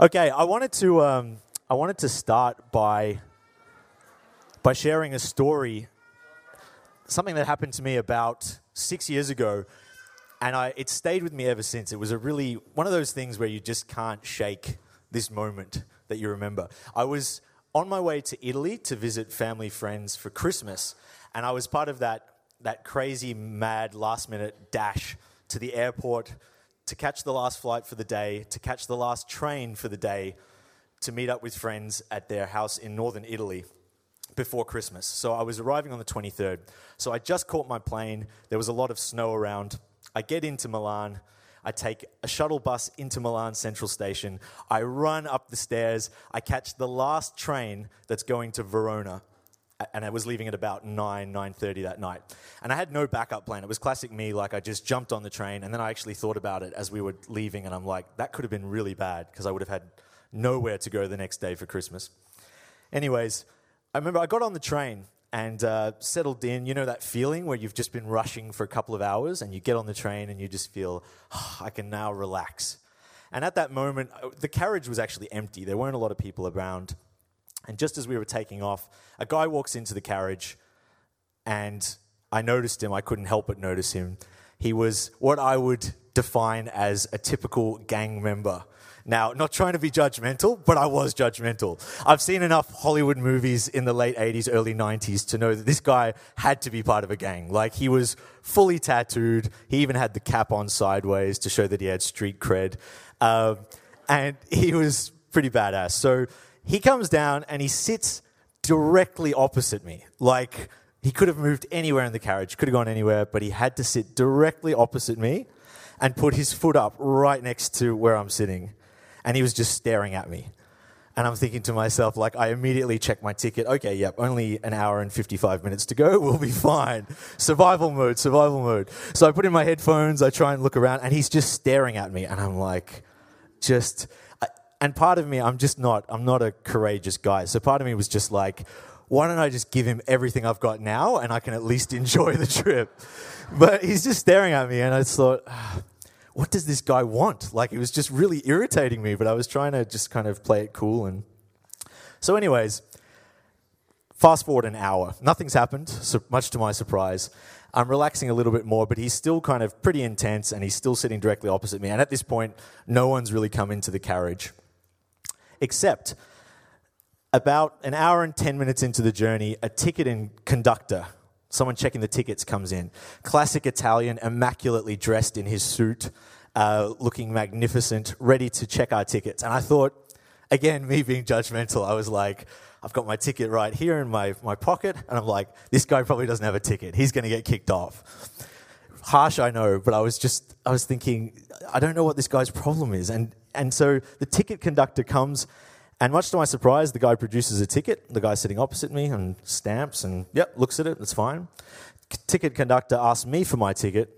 Okay, I wanted to start by sharing a story, something that happened to me about 6 years ago, and it stayed with me ever since. It was one of those things where you just can't shake this moment that you remember. I was on my way to Italy to visit family friends for Christmas, and I was part of that crazy, mad, last-minute dash to the airport to catch the last flight for the day, to catch the last train for the day, to meet up with friends at their house in northern Italy before Christmas. So I was arriving on the 23rd. So I just caught my plane. There was a lot of snow around. I get into Milan. I take a shuttle bus into Milan Central Station. I run up the stairs. I catch the last train that's going to Verona. And I was leaving at about 9:30 that night. And I had no backup plan. It was classic me, like I just jumped on the train, and then I actually thought about it as we were leaving, and I'm like, that could have been really bad, because I would have had nowhere to go the next day for Christmas. Anyways, I remember I got on the train and settled in. You know that feeling where you've just been rushing for a couple of hours, and you get on the train and you just feel, oh, I can now relax. And at that moment, the carriage was actually empty. There weren't a lot of people around. And just as we were taking off, a guy walks into the carriage, and I noticed him. I couldn't help but notice him. He was what I would define as a typical gang member. Now, not trying to be judgmental, but I was judgmental. I've seen enough Hollywood movies in the late 80s, early 90s to know that this guy had to be part of a gang. Like, he was fully tattooed. He even had the cap on sideways to show that he had street cred. And he was pretty badass. So he comes down and he sits directly opposite me. Like, he could have moved anywhere in the carriage, could have gone anywhere, but he had to sit directly opposite me and put his foot up right next to where I'm sitting. And he was just staring at me. And I'm thinking to myself, like, I immediately checked my ticket. Okay, yep, only an hour and 55 minutes to go. We'll be fine. Survival mode. So I put in my headphones. I try and look around, and he's just staring at me. And I'm like, just... And part of me, I'm not a courageous guy. So part of me was just like, why don't I just give him everything I've got now, and I can at least enjoy the trip? But he's just staring at me, and I thought, what does this guy want? Like, it was just really irritating me, but I was trying to just kind of play it cool. And so anyways, fast forward an hour. Nothing's happened, so much to my surprise. I'm relaxing a little bit more, but he's still kind of pretty intense, and he's still sitting directly opposite me. And at this point, no one's really come into the carriage. Except about an hour and 10 minutes into the journey, a ticket and conductor, someone checking the tickets, comes in. Classic Italian, immaculately dressed in his suit, looking magnificent, ready to check our tickets. And I thought, again, me being judgmental, I was like, I've got my ticket right here in my pocket. And I'm like, this guy probably doesn't have a ticket. He's going to get kicked off. Harsh, I know, but I was thinking, I don't know what this guy's problem is. And so the ticket conductor comes, and much to my surprise, the guy produces a ticket. The guy sitting opposite me and stamps and, yep, looks at it. It's fine. Ticket conductor asks me for my ticket.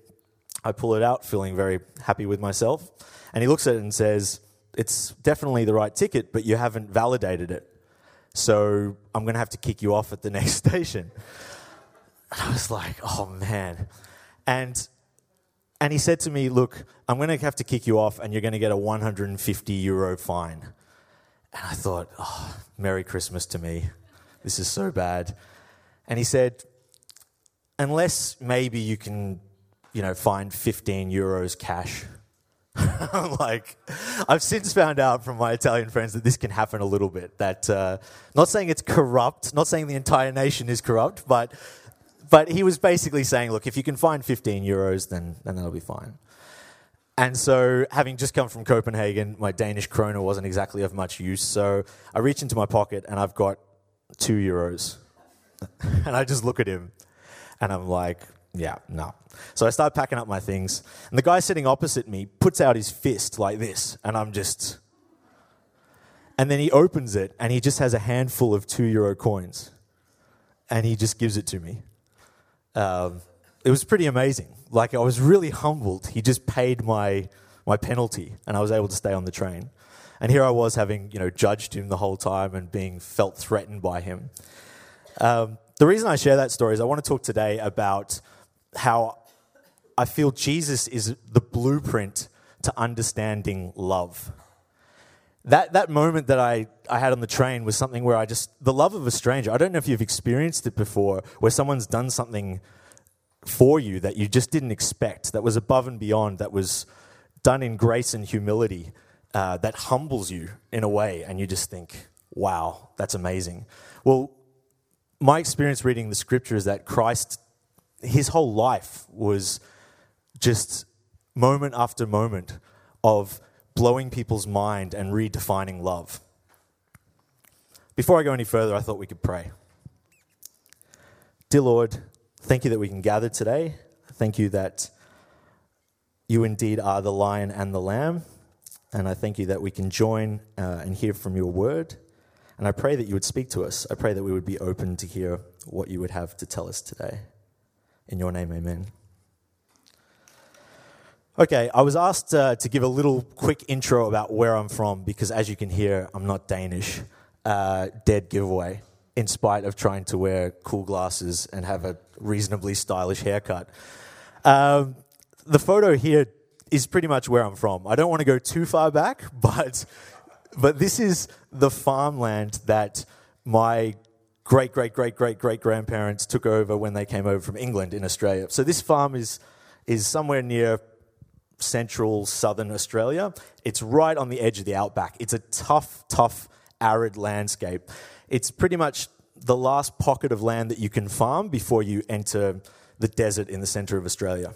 I pull it out, feeling very happy with myself. And he looks at it and says, it's definitely the right ticket, but you haven't validated it. So I'm going to have to kick you off at the next station. And I was like, oh, man. And he said to me, look, I'm going to have to kick you off, and you're going to get a €150 fine. And I thought, oh, Merry Christmas to me. This is so bad. And he said, unless maybe you can, find €15 cash. I'm like, I've since found out from my Italian friends that this can happen a little bit. That not saying it's corrupt, not saying the entire nation is corrupt, but he was basically saying, look, if you can find €15, then that'll be fine. And so, having just come from Copenhagen, my Danish kroner wasn't exactly of much use. So I reach into my pocket and I've got €2, and I just look at him, and I'm like, yeah, no. So I start packing up my things, and the guy sitting opposite me puts out his fist like this, and I'm just... And then he opens it, and he just has a handful of €2 coins, and he just gives it to me. It was pretty amazing. Like, I was really humbled. He just paid my penalty, and I was able to stay on the train. And here I was having, judged him the whole time and felt threatened by him. The reason I share that story is I want to talk today about how I feel Jesus is the blueprint to understanding love. That moment that I had on the train was something where I just, the love of a stranger, I don't know if you've experienced it before, where someone's done something for you that you just didn't expect, that was above and beyond, that was done in grace and humility, that humbles you in a way, and you just think, wow, that's amazing. Well, my experience reading the scripture is that Christ, his whole life was just moment after moment of blowing people's mind and redefining love. Before I go any further, I thought we could pray. Dear Lord, thank you that we can gather today. Thank you that you indeed are the Lion and the Lamb. And I thank you that we can join and hear from your word. And I pray that you would speak to us. I pray that we would be open to hear what you would have to tell us today. In your name, amen. Okay, I was asked to give a little quick intro about where I'm from because, as you can hear, I'm not Danish. Dead giveaway, in spite of trying to wear cool glasses and have a reasonably stylish haircut. The photo here is pretty much where I'm from. I don't want to go too far back, but this is the farmland that my great-great-great-great-great-grandparents took over when they came over from England in Australia. So this farm is somewhere near central southern Australia. It's right on the edge of the outback. It's a tough, arid landscape. It's pretty much the last pocket of land that you can farm before you enter the desert in the centre of Australia.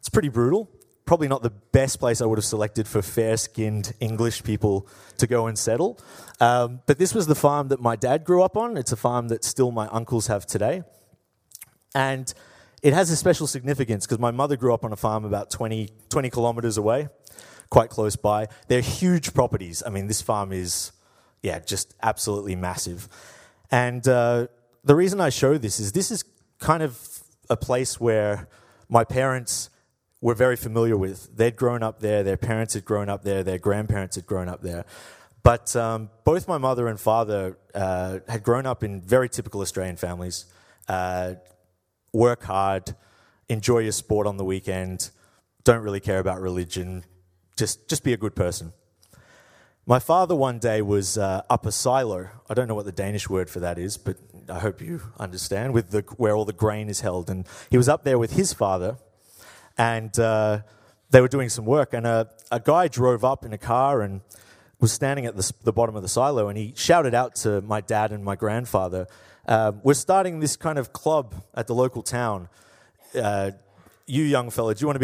It's pretty brutal. Probably not the best place I would have selected for fair-skinned English people to go and settle. But this was the farm that my dad grew up on. It's a farm that still my uncles have today. And it has a special significance because my mother grew up on a farm about 20 kilometres away, quite close by. They're huge properties. I mean, this farm is, just absolutely massive. And the reason I show this is kind of a place where my parents were very familiar with. They'd grown up there, their parents had grown up there, their grandparents had grown up there. But both my mother and father had grown up in very typical Australian families. Work hard, enjoy your sport on the weekend, don't really care about religion, just be a good person. My father one day was up a silo. I don't know what the Danish word for that is, but I hope you understand, where all the grain is held. And he was up there with his father, and they were doing some work. And a guy drove up in a car and was standing at the bottom of the silo, and he shouted out to my dad and my grandfather, we're starting this kind of club at the local town. You young fella, do you want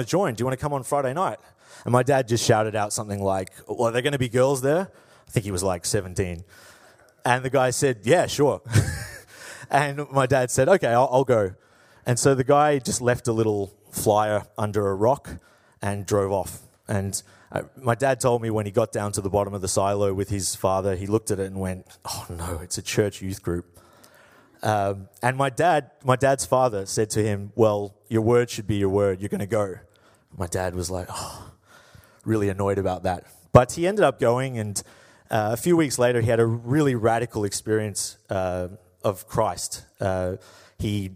to join? Do you want to come on Friday night? And my dad just shouted out something like, well, are there going to be girls there? I think he was like 17. And the guy said, yeah, sure. And my dad said, okay, I'll go. And so the guy just left a little flyer under a rock and drove off. And my dad told me when he got down to the bottom of the silo with his father, he looked at it and went, oh no, it's a church youth group. And my dad's father said to him, well, your word should be your word. You're going to go. My dad was like, oh, really annoyed about that. But he ended up going, and a few weeks later, he had a really radical experience of Christ. He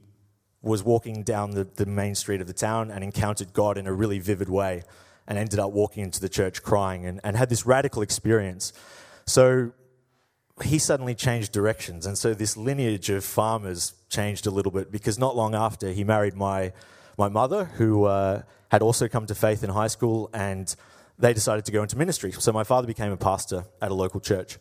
was walking down the main street of the town and encountered God in a really vivid way, and ended up walking into the church crying and had this radical experience. So he suddenly changed directions. And so this lineage of farmers changed a little bit, because not long after he married my mother, who had also come to faith in high school, and they decided to go into ministry. So my father became a pastor at a local church.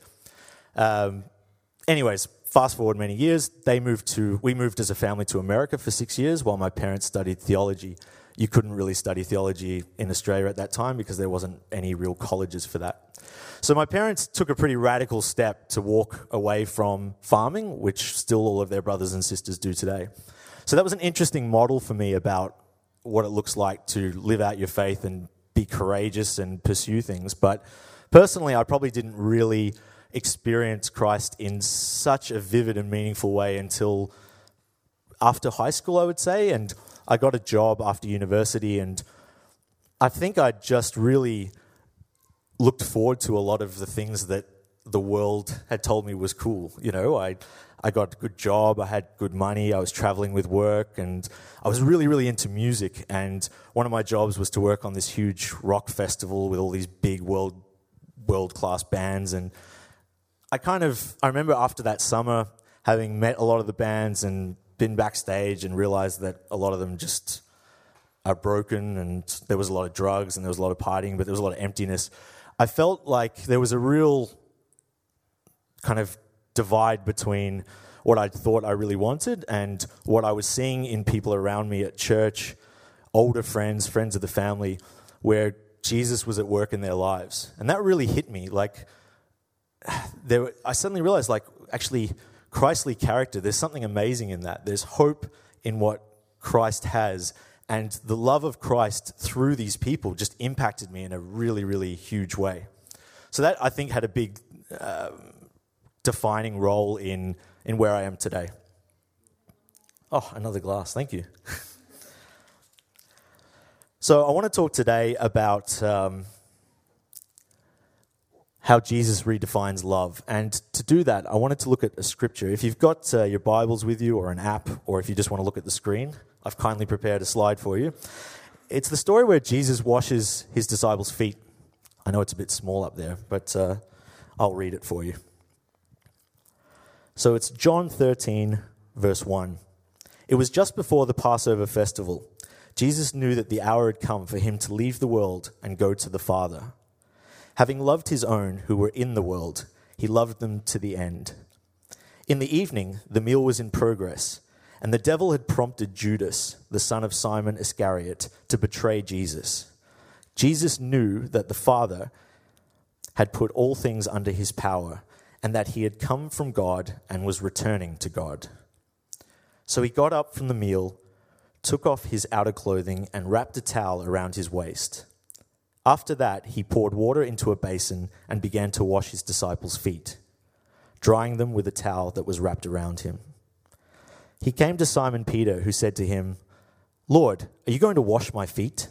Anyways, fast forward many years, we moved as a family to America for 6 years while my parents studied theology. You couldn't really study theology in Australia at that time because there wasn't any real colleges for that. So my parents took a pretty radical step to walk away from farming, which still all of their brothers and sisters do today. So that was an interesting model for me about what it looks like to live out your faith and be courageous and pursue things. But personally, I probably didn't really experience Christ in such a vivid and meaningful way until after high school, I would say, and I got a job after university, and I think I just really looked forward to a lot of the things that the world had told me was cool. You know, I got a good job, I had good money, I was traveling with work, and I was really, really into music. And one of my jobs was to work on this huge rock festival with all these big world world-class bands. And I remember after that summer having met a lot of the bands and been backstage and realized that a lot of them just are broken, and there was a lot of drugs and there was a lot of partying, but there was a lot of emptiness. I felt like there was a real kind of divide between what I thought I really wanted and what I was seeing in people around me at church, older friends, friends of the family, where Jesus was at work in their lives. And that really hit me. Like, I suddenly realized, like, actually, Christly character, there's something amazing in that. There's hope in what Christ has. And the love of Christ through these people just impacted me in a really, really huge way. So that, I think, had a big defining role in where I am today. Oh, another glass. Thank you. So I want to talk today about how Jesus redefines love. And to do that, I wanted to look at a scripture. If you've got your Bibles with you or an app, or if you just want to look at the screen, I've kindly prepared a slide for you. It's the story where Jesus washes his disciples' feet. I know it's a bit small up there, but I'll read it for you. So it's John 13, verse 1. It was just before the Passover festival. Jesus knew that the hour had come for him to leave the world and go to the Father. Having loved his own who were in the world, he loved them to the end. In the evening, the meal was in progress, and the devil had prompted Judas, the son of Simon Iscariot, to betray Jesus. Jesus knew that the Father had put all things under his power, and that he had come from God and was returning to God. So he got up from the meal, took off his outer clothing, and wrapped a towel around his waist. After that, he poured water into a basin and began to wash his disciples' feet, drying them with a towel that was wrapped around him. He came to Simon Peter, who said to him, "Lord, are you going to wash my feet?"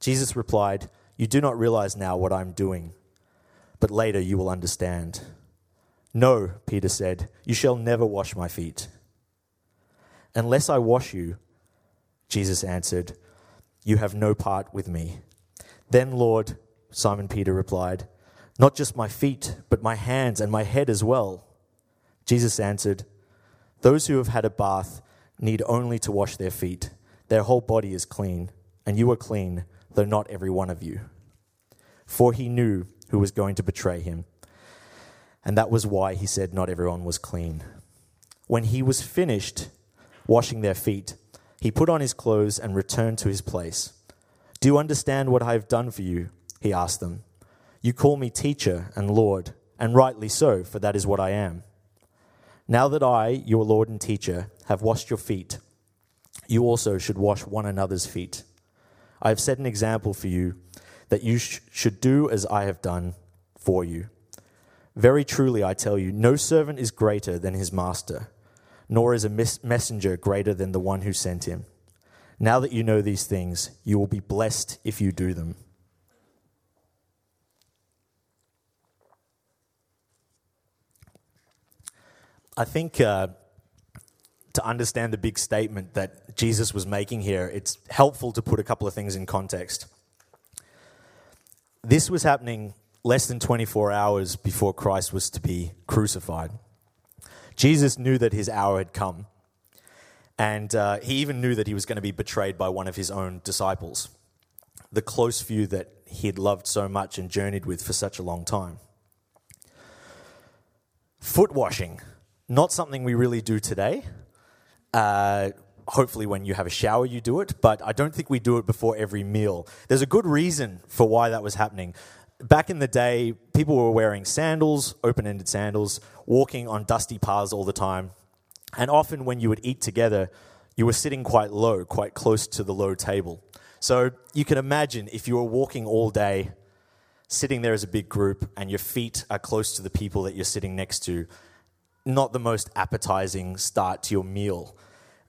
Jesus replied, "You do not realize now what I'm doing, but later you will understand." "No," Peter said, "you shall never wash my feet." "Unless I wash you," Jesus answered, "you have no part with me." "Then, Lord," Simon Peter replied, "not just my feet, but my hands and my head as well." Jesus answered, "Those who have had a bath need only to wash their feet. Their whole body is clean, and you are clean, though not every one of you." For he knew who was going to betray him, and that was why he said not everyone was clean. When he was finished washing their feet, he put on his clothes and returned to his place. "Do you understand what I have done for you?" he asked them. "You call me teacher and Lord, and rightly so, for that is what I am. Now that I, your Lord and teacher, have washed your feet, you also should wash one another's feet. I have set an example for you, that you should do as I have done for you. Very truly I tell you, no servant is greater than his master, nor is a messenger greater than the one who sent him. Now that you know these things, you will be blessed if you do them." I think to understand the big statement that Jesus was making here, it's helpful to put a couple of things in context. This was happening less than 24 hours before Christ was to be crucified. Jesus knew that his hour had come. And he even knew that he was going to be betrayed by one of his own disciples, the close few that he had loved so much and journeyed with for such a long time. Foot washing, not something we really do today. Hopefully when you have a shower you do it, but I don't think we do it before every meal. There's a good reason for why that was happening. Back in the day, people were wearing sandals, open-ended sandals, walking on dusty paths all the time. And often when you would eat together, you were sitting quite low, quite close to the low table. So you can imagine if you were walking all day, sitting there as a big group, and your feet are close to the people that you're sitting next to, not the most appetizing start to your meal.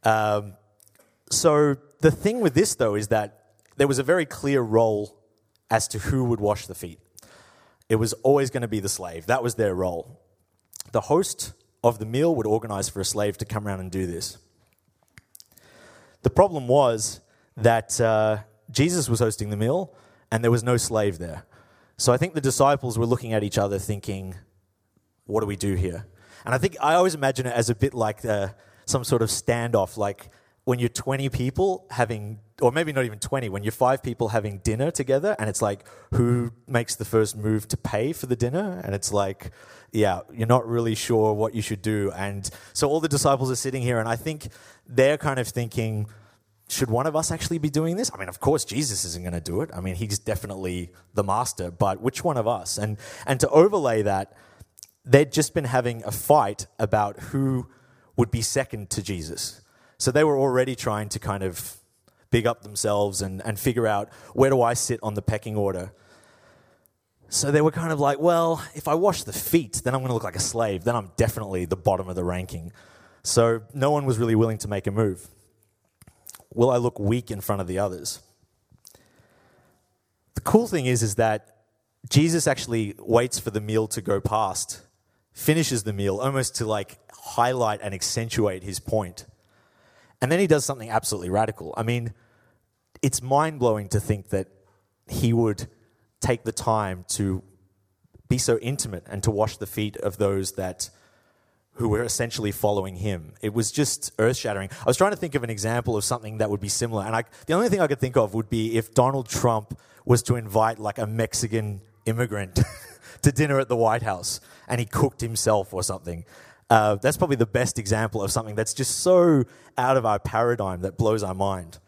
So the thing with this, though, is that there was a very clear role as to who would wash the feet. It was always going to be the slave. That was their role. The host of the meal would organize for a slave to come around and do this. The problem was that Jesus was hosting the meal and there was no slave there. So I think the disciples were looking at each other thinking, what do we do here? And I think I always imagine it as a bit like some sort of standoff, like when you're 20 people having, or maybe not even 20, when you're 5 people having dinner together and it's like, who makes the first move to pay for the dinner? And it's like, yeah, you're not really sure what you should do. And so all the disciples are sitting here and I think they're kind of thinking, should one of us actually be doing this? I mean, of course, Jesus isn't going to do it. I mean, he's definitely the master, but which one of us? And to overlay that, they'd just been having a fight about who would be second to Jesus. So they were already trying to kind of big up themselves and figure out, where do I sit on the pecking order? So they were kind of like, well, if I wash the feet, then I'm going to look like a slave. Then I'm definitely the bottom of the ranking. So no one was really willing to make a move. Will I look weak in front of the others? The cool thing is that Jesus actually waits for the meal to go past, finishes the meal almost to like highlight and accentuate his point. And then he does something absolutely radical. I mean, it's mind-blowing to think that he would take the time to be so intimate and to wash the feet of those that who were essentially following him. It was just earth-shattering. I was trying to think of an example of something that would be similar, and the only thing I could think of would be if Donald Trump was to invite like a Mexican immigrant to dinner at the White House, and he cooked himself or something. That's probably the best example of something that's just so out of our paradigm that blows our mind.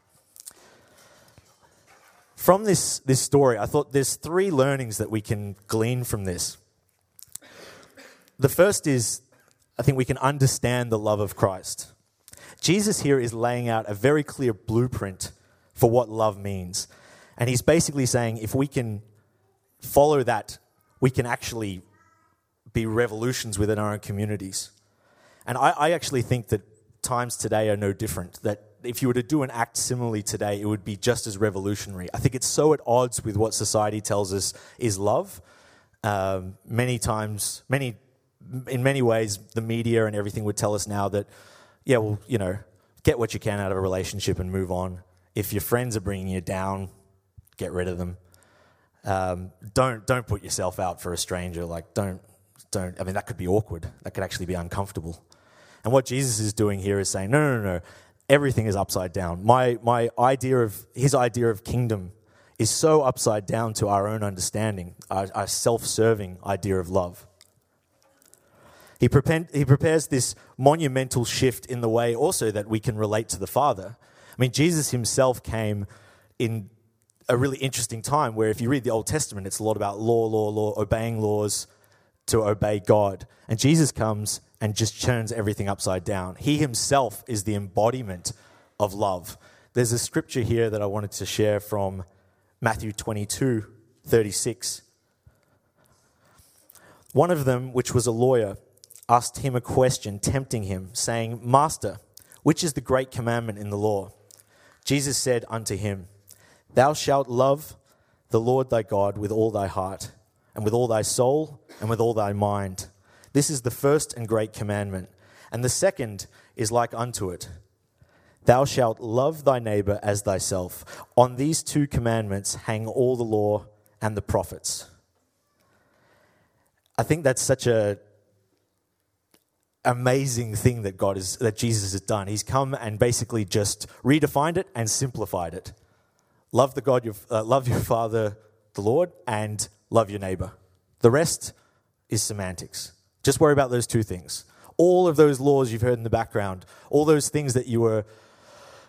From this story, I thought there's 3 learnings that we can glean from this. The first is, I think we can understand the love of Christ. Jesus here is laying out a very clear blueprint for what love means. And he's basically saying if we can follow that, we can actually be revolutions within our own communities. And I actually think that times today are no different, that if you were to do an act similarly today, it would be just as revolutionary. I think it's so at odds with what society tells us is love. In many ways, the media and everything would tell us now that, yeah, well, you know, get what you can out of a relationship and move on. If your friends are bringing you down, get rid of them. Don't put yourself out for a stranger. Like, don't. I mean, that could be awkward. That could actually be uncomfortable. And what Jesus is doing here is saying, no. Everything is upside down. My idea of his idea of kingdom is so upside down to our own understanding, our self-serving idea of love. He prepares this monumental shift in the way also that we can relate to the Father. I mean, Jesus himself came in a really interesting time where if you read the Old Testament, it's a lot about law, obeying laws to obey God. And Jesus comes and just turns everything upside down. He himself is the embodiment of love. There's a scripture here that I wanted to share from Matthew 22:36. One of them, which was a lawyer, asked him a question, tempting him, saying, "Master, which is the great commandment in the law?" Jesus said unto him, "Thou shalt love the Lord thy God with all thy heart, and with all thy soul, and with all thy mind. This is the first and great commandment. And the second is like unto it. Thou shalt love thy neighbor as thyself. On these 2 commandments hang all the law and the prophets." I think that's such a amazing thing that that Jesus has done. He's come and basically just redefined it and simplified it. Love the God, love your Father, the Lord, and love your neighbor. The rest is semantics. Just worry about those 2 things. All of those laws you've heard in the background, all those things that you were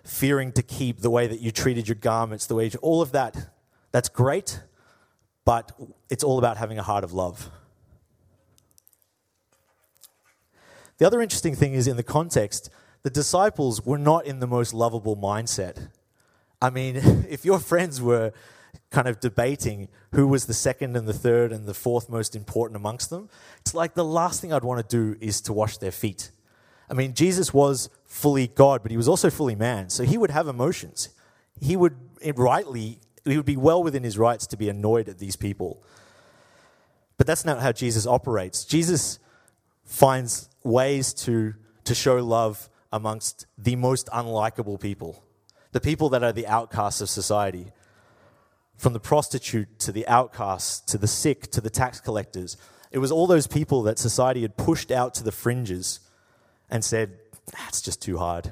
fearing to keep, the way that you treated your garments, all of that, that's great, but it's all about having a heart of love. The other interesting thing is in the context, the disciples were not in the most lovable mindset. I mean, if your friends were kind of debating who was the second and the third and the fourth most important amongst them, it's like the last thing I'd want to do is to wash their feet. I mean, Jesus was fully God, but he was also fully man, so he would have emotions. He would be well within his rights to be annoyed at these people. But that's not how Jesus operates. Jesus finds ways to show love amongst the most unlikable people, the people that are the outcasts of society. From the prostitute to the outcast to the sick to the tax collectors. It was all those people that society had pushed out to the fringes and said, that's just too hard.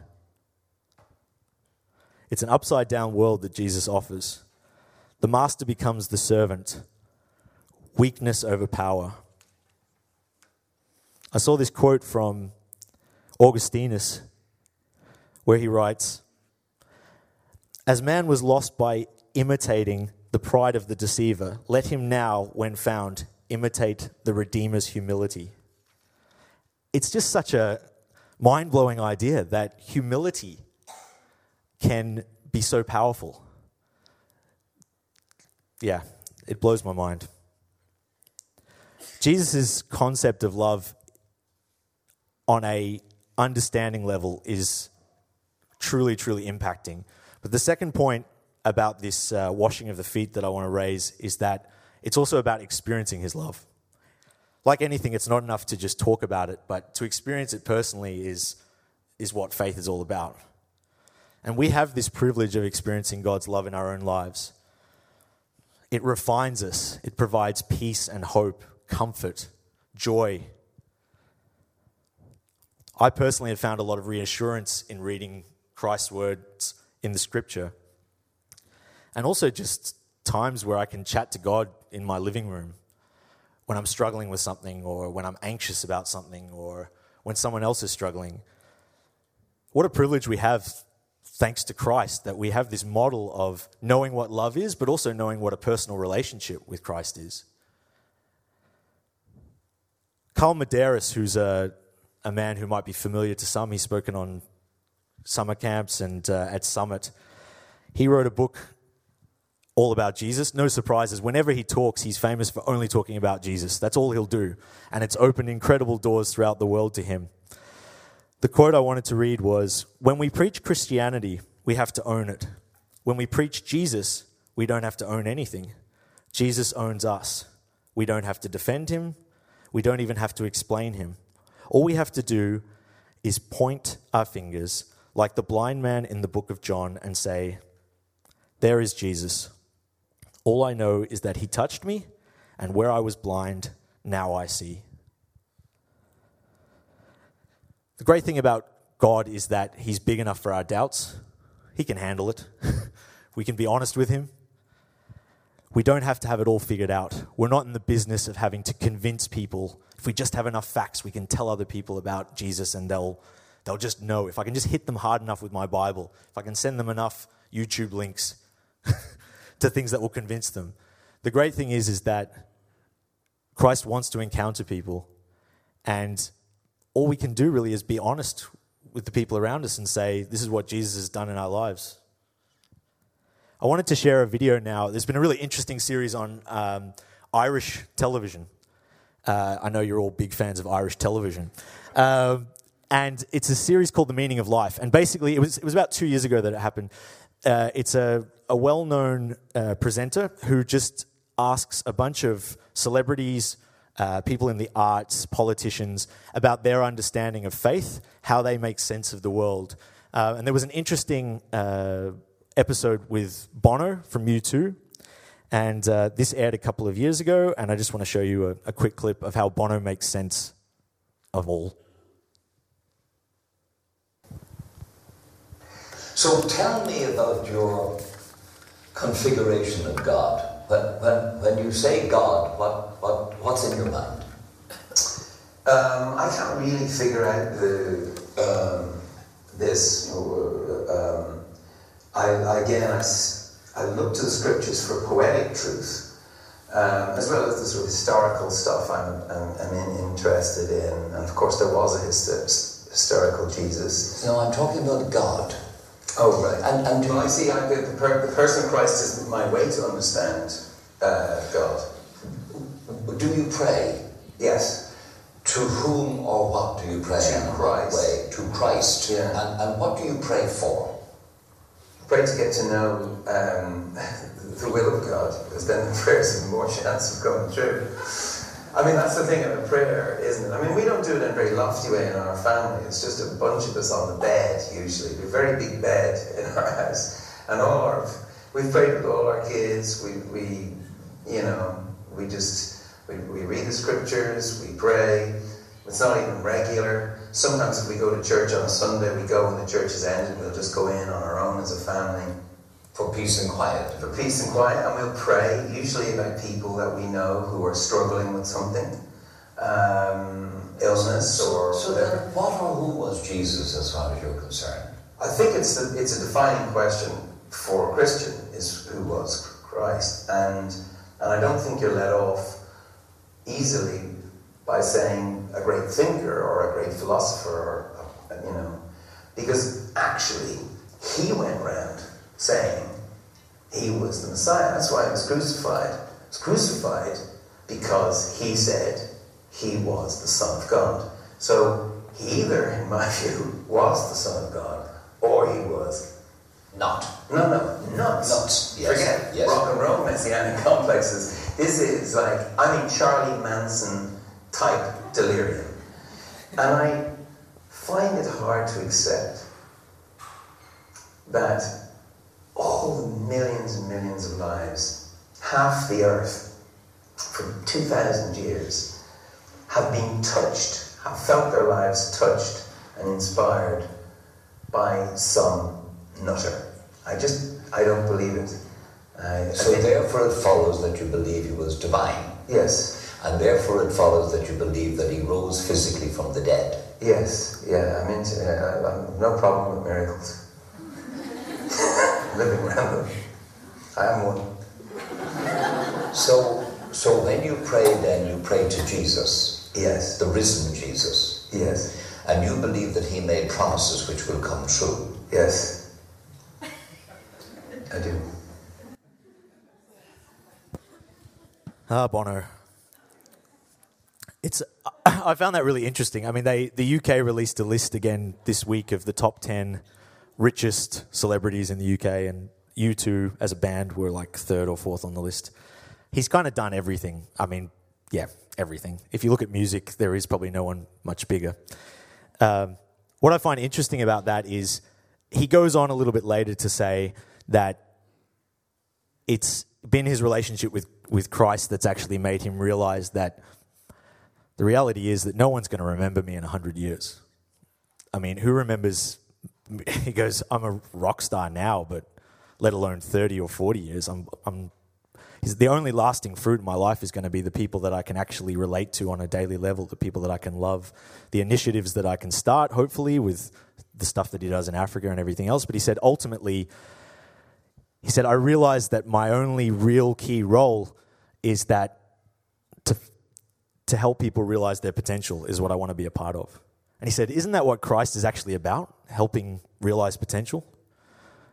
It's an upside-down world that Jesus offers. The master becomes the servant. Weakness over power. I saw this quote from Augustinus where he writes, "As man was lost by imitating the pride of the deceiver, let him now, when found, imitate the Redeemer's humility." It's just such a mind-blowing idea that humility can be so powerful. Yeah, it blows my mind. Jesus' concept of love on a understanding level is truly, truly impacting. But the second point about this washing of the feet that I want to raise is that it's also about experiencing his love. Like anything, it's not enough to just talk about it, but to experience it personally is what faith is all about. And we have this privilege of experiencing God's love in our own lives. It refines us. It provides peace and hope, comfort, joy. I personally have found a lot of reassurance in reading Christ's words in the Scripture. And also just times where I can chat to God in my living room when I'm struggling with something or when I'm anxious about something or when someone else is struggling. What a privilege we have, thanks to Christ, that we have this model of knowing what love is, but also knowing what a personal relationship with Christ is. Carl Medeiros, who's a man who might be familiar to some, he's spoken on summer camps and at Summit. He wrote a book all about Jesus. No surprises. Whenever he talks, he's famous for only talking about Jesus. That's all he'll do. And it's opened incredible doors throughout the world to him. The quote I wanted to read was, "When we preach Christianity, we have to own it. When we preach Jesus, we don't have to own anything. Jesus owns us. We don't have to defend him. We don't even have to explain him. All we have to do is point our fingers like the blind man in the book of John and say, 'There is Jesus. All I know is that he touched me, and where I was blind, now I see.'" The great thing about God is that he's big enough for our doubts. He can handle it. We can be honest with him. We don't have to have it all figured out. We're not in the business of having to convince people. If we just have enough facts, we can tell other people about Jesus and they'll just know. If I can just hit them hard enough with my Bible, if I can send them enough YouTube links to things that will convince them. The great thing is that Christ wants to encounter people, and all we can do really is be honest with the people around us and say, this is what Jesus has done in our lives. I wanted to share a video now. There's been a really interesting series on Irish television. I know you're all big fans of Irish television. And it's a series called The Meaning of Life. And basically, it was about 2 years ago that it happened. It's a well-known presenter who just asks a bunch of celebrities, people in the arts, politicians, about their understanding of faith, how they make sense of the world. And there was an interesting episode with Bono from U2. And this aired a couple of years ago. And I just want to show you a quick clip of how Bono makes sense of all. So tell me about your configuration of God. When you say God, what's in your mind? I can't really figure out this. I look to the scriptures for poetic truth, as well as the sort of historical stuff I'm interested in. And of course, there was a historical Jesus. No, I'm talking about God. Oh, right. And do I see the person of Christ is my way to understand God. Do you pray? Yes. To whom or what do you pray? To Christ. Way? To Christ. Yeah. And what do you pray for? Pray to get to know the will of God, because then the prayers have more chance of going through. I mean, that's the thing about prayer, isn't it? I mean, we don't do it in a very lofty way in our family. It's just a bunch of us on the bed, usually. We have a very big bed in our house. And all our We prayed with all our kids. We read the scriptures. We pray. It's not even regular. Sometimes if we go to church on a Sunday, we go when the church is ended. We'll just go in on our own as a family. For peace and quiet. For peace and quiet. And we'll pray, usually about people that we know who are struggling with something. Illness or so whatever. Then what or who was Jesus as far as you're concerned? I think it's a defining question for a Christian, is who was Christ. And I don't think you're let off easily by saying a great thinker or a great philosopher, or, you know, because actually he went around saying he was the Messiah. That's why he was crucified. He was crucified because he said he was the Son of God. So he either, in my view, was the Son of God, or he was not. Not. Yes. Forget rock and roll messianic complexes. This is like, I mean, Charlie Manson type delirium. And I find it hard to accept that all the millions and millions of lives, half the earth, for 2,000 years, have been touched, have felt their lives touched and inspired by some nutter. I don't believe it. So therefore it follows that you believe he was divine. Yes. And therefore it follows that you believe that he rose physically from the dead. Yes, yeah, I mean, I've no problem with miracles. Living around them. I am one. So when you pray, then you pray to Jesus. Yes. The risen Jesus. Yes. And you believe that he made promises which will come true. Yes. I do. Ah, Bono. I found that really interesting. I mean, the UK released a list again this week of the top 10 richest celebrities in the UK, and U2 as a band were like third or fourth on the list. He's kind of done everything. I mean, yeah, everything. If you look at music, there is probably no one much bigger. What I find interesting about that is he goes on a little bit later to say that it's been his relationship with Christ that's actually made him realize that the reality is that no one's going to remember me in 100 years. I mean, who remembers? He goes, I'm a rock star now, but let alone 30 or 40 years. The only lasting fruit in my life is going to be the people that I can actually relate to on a daily level, the people that I can love, the initiatives that I can start, hopefully, with the stuff that he does in Africa and everything else. But he said, ultimately, I realized that my only real key role is that to help people realize their potential is what I want to be a part of. And he said, isn't that what Christ is actually about? Helping realize potential?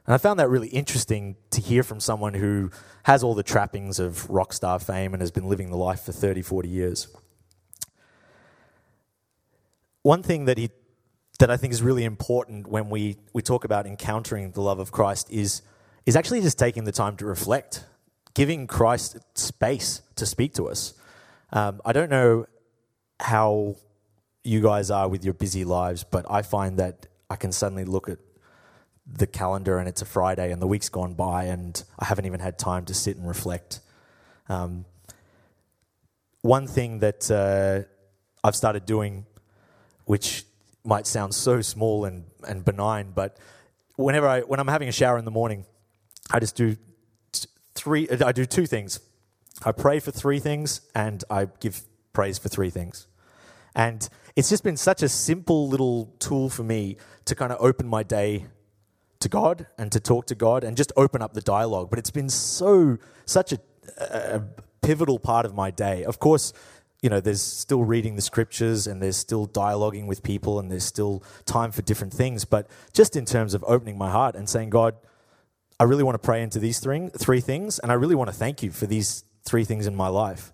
And I found that really interesting to hear from someone who has all the trappings of rock star fame and has been living the life for 30, 40 years. One thing that I think is really important when we talk about encountering the love of Christ is actually just taking the time to reflect, giving Christ space to speak to us. I don't know how you guys are with your busy lives, but I find that I can suddenly look at the calendar and it's a Friday and the week's gone by and I haven't even had time to sit and reflect. One thing that I've started doing, which might sound so small and benign, but when I'm having a shower in the morning, I just do two things. I pray for three things and I give praise for three things. And it's just been such a simple little tool for me to kind of open my day to God and to talk to God and just open up the dialogue. But it's been such a pivotal part of my day. Of course, you know, there's still reading the scriptures and there's still dialoguing with people and there's still time for different things. But just in terms of opening my heart and saying, God, I really want to pray into these three things and I really want to thank you for these three things in my life.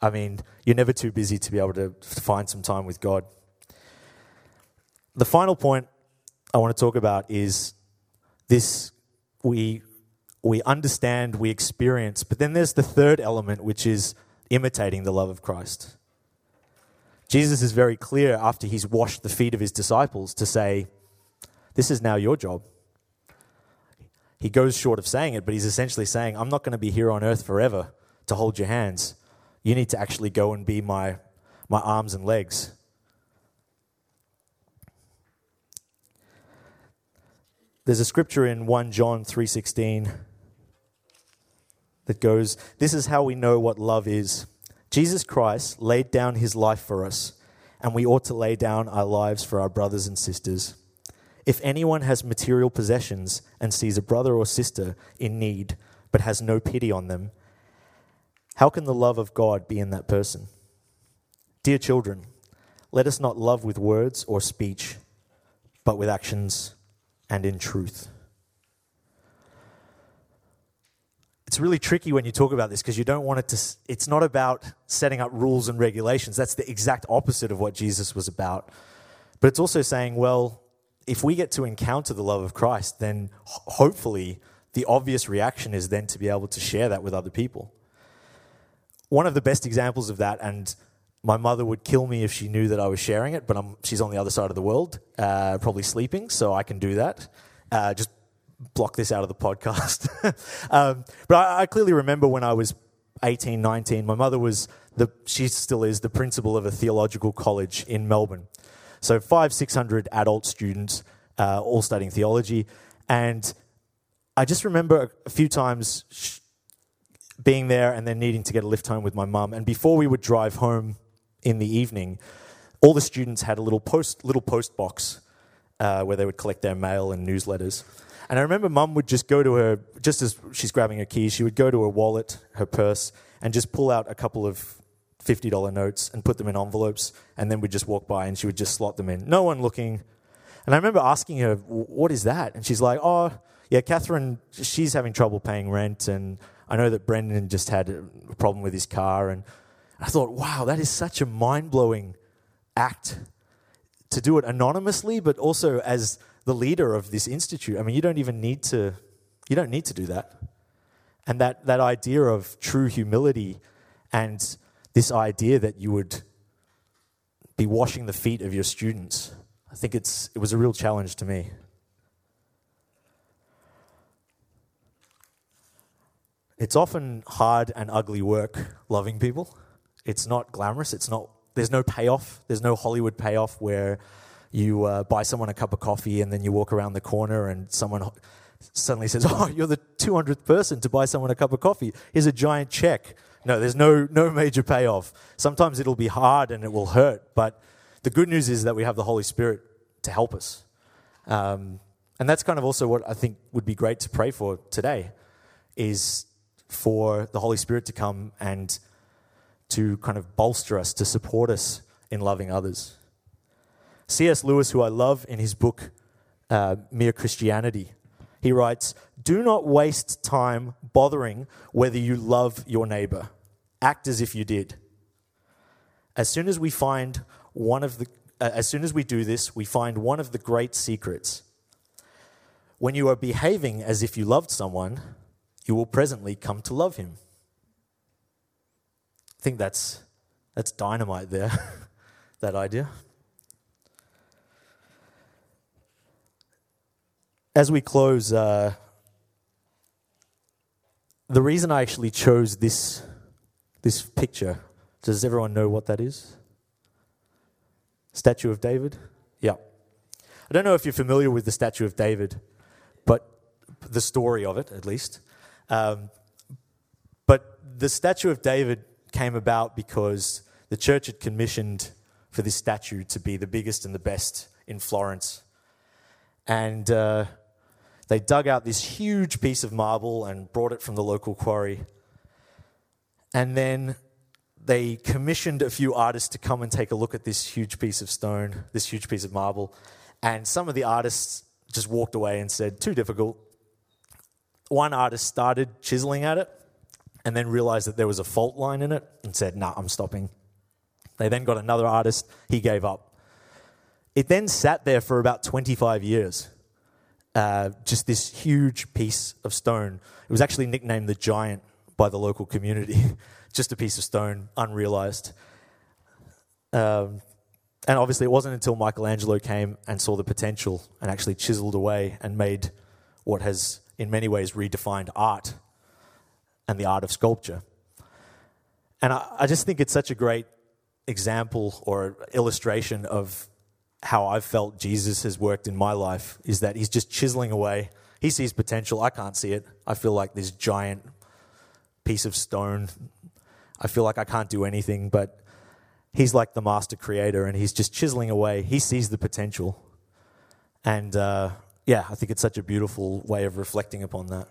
I mean, you're never too busy to be able to find some time with God. The final point I want to talk about is this: we understand, we experience, but then there's the third element, which is imitating the love of Christ. Jesus is very clear after he's washed the feet of his disciples to say, this is now your job. He goes short of saying it, but he's essentially saying, I'm not going to be here on earth forever to hold your hands. You need to actually go and be my arms and legs. There's a scripture in 1 John 3:16 that goes, this is how we know what love is. Jesus Christ laid down his life for us, and we ought to lay down our lives for our brothers and sisters. If anyone has material possessions and sees a brother or sister in need but has no pity on them, how can the love of God be in that person? Dear children, let us not love with words or speech, but with actions and in truth. It's really tricky when you talk about this because you don't want it to... It's not about setting up rules and regulations. That's the exact opposite of what Jesus was about. But it's also saying, well, if we get to encounter the love of Christ, then hopefully the obvious reaction is then to be able to share that with other people. One of the best examples of that, and my mother would kill me if she knew that I was sharing it, but she's on the other side of the world, probably sleeping, so I can do that. Just block this out of the podcast. But I clearly remember when I was 18, 19, my mother was, she still is, the principal of a theological college in Melbourne. So 500-600 adult students, all studying theology. And I just remember a few times being there and then needing to get a lift home with my mum. And before we would drive home in the evening, all the students had a little post box where they would collect their mail and newsletters. And I remember Mum would just go to her, just as she's grabbing her keys, she would go to her wallet, her purse, and just pull out a couple of $50 notes and put them in envelopes, and then we'd just walk by and she would just slot them in. No one looking. And I remember asking her, what is that? And she's like, oh, yeah, Catherine, she's having trouble paying rent, and I know that Brendan just had a problem with his car. And I thought, wow, that is such a mind-blowing act to do it anonymously, but also as the leader of this institute. I mean, you don't need to do that. And that idea of true humility and this idea that you would be washing the feet of your students, I think it was a real challenge to me. It's often hard and ugly work loving people. It's not glamorous. It's not. There's no payoff. There's no Hollywood payoff where you buy someone a cup of coffee and then you walk around the corner and someone suddenly says, oh, you're the 200th person to buy someone a cup of coffee. Here's a giant check. No, there's no major payoff. Sometimes it'll be hard and it will hurt, but the good news is that we have the Holy Spirit to help us. And that's kind of also what I think would be great to pray for today, is for the Holy Spirit to come and to kind of bolster us, to support us in loving others. C.S. Lewis, who I love, in his book, Mere Christianity, he writes, do not waste time bothering whether you love your neighbor. Act as if you did. As soon as we do this, we find one of the great secrets. When you are behaving as if you loved someone, you will presently come to love him. I think that's dynamite there, that idea. As we close, the reason I actually chose this picture, does everyone know what that is? Statue of David? Yeah. I don't know if you're familiar with the Statue of David, but the story of it, at least. But the Statue of David came about because the church had commissioned for this statue to be the biggest and the best in Florence. And they dug out this huge piece of marble and brought it from the local quarry. And then they commissioned a few artists to come and take a look at this huge piece of stone, this huge piece of marble. And some of the artists just walked away and said, too difficult. One artist started chiseling at it and then realized that there was a fault line in it and said, nah, I'm stopping. They then got another artist. He gave up. It then sat there for about 25 years, just this huge piece of stone. It was actually nicknamed the Giant by the local community, just a piece of stone, unrealized. And obviously it wasn't until Michelangelo came and saw the potential and actually chiseled away and made what has in many ways redefined art and the art of sculpture. And I just think it's such a great example or illustration of how I've felt Jesus has worked in my life, is that he's just chiseling away. He sees potential. I can't see it. I feel like this giant piece of stone. I feel like I can't do anything, but he's like the master creator, and he's just chiseling away. He sees the potential. And I think it's such a beautiful way of reflecting upon that.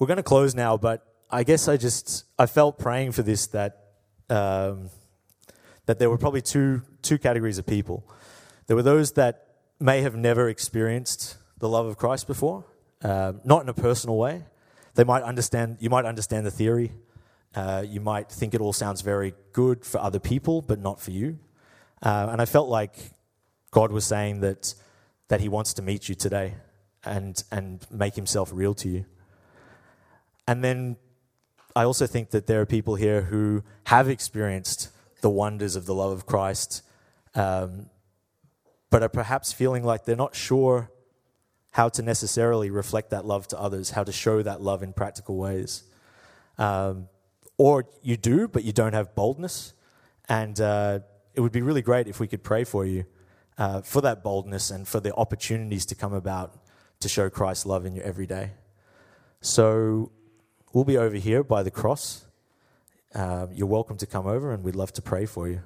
We're going to close now, but I guess I felt praying for this, that that there were probably two categories of people. There were those that may have never experienced the love of Christ before, not in a personal way. They might understand. You might understand the theory. You might think it all sounds very good for other people, but not for you. And I felt like God was saying that He wants to meet you today and make Himself real to you. And then I also think that there are people here who have experienced the wonders of the love of Christ, but are perhaps feeling like they're not sure how to necessarily reflect that love to others, how to show that love in practical ways. Or you do, but you don't have boldness. And it would be really great if we could pray for you for that boldness and for the opportunities to come about to show Christ's love in your everyday. So we'll be over here by the cross. You're welcome to come over, and we'd love to pray for you.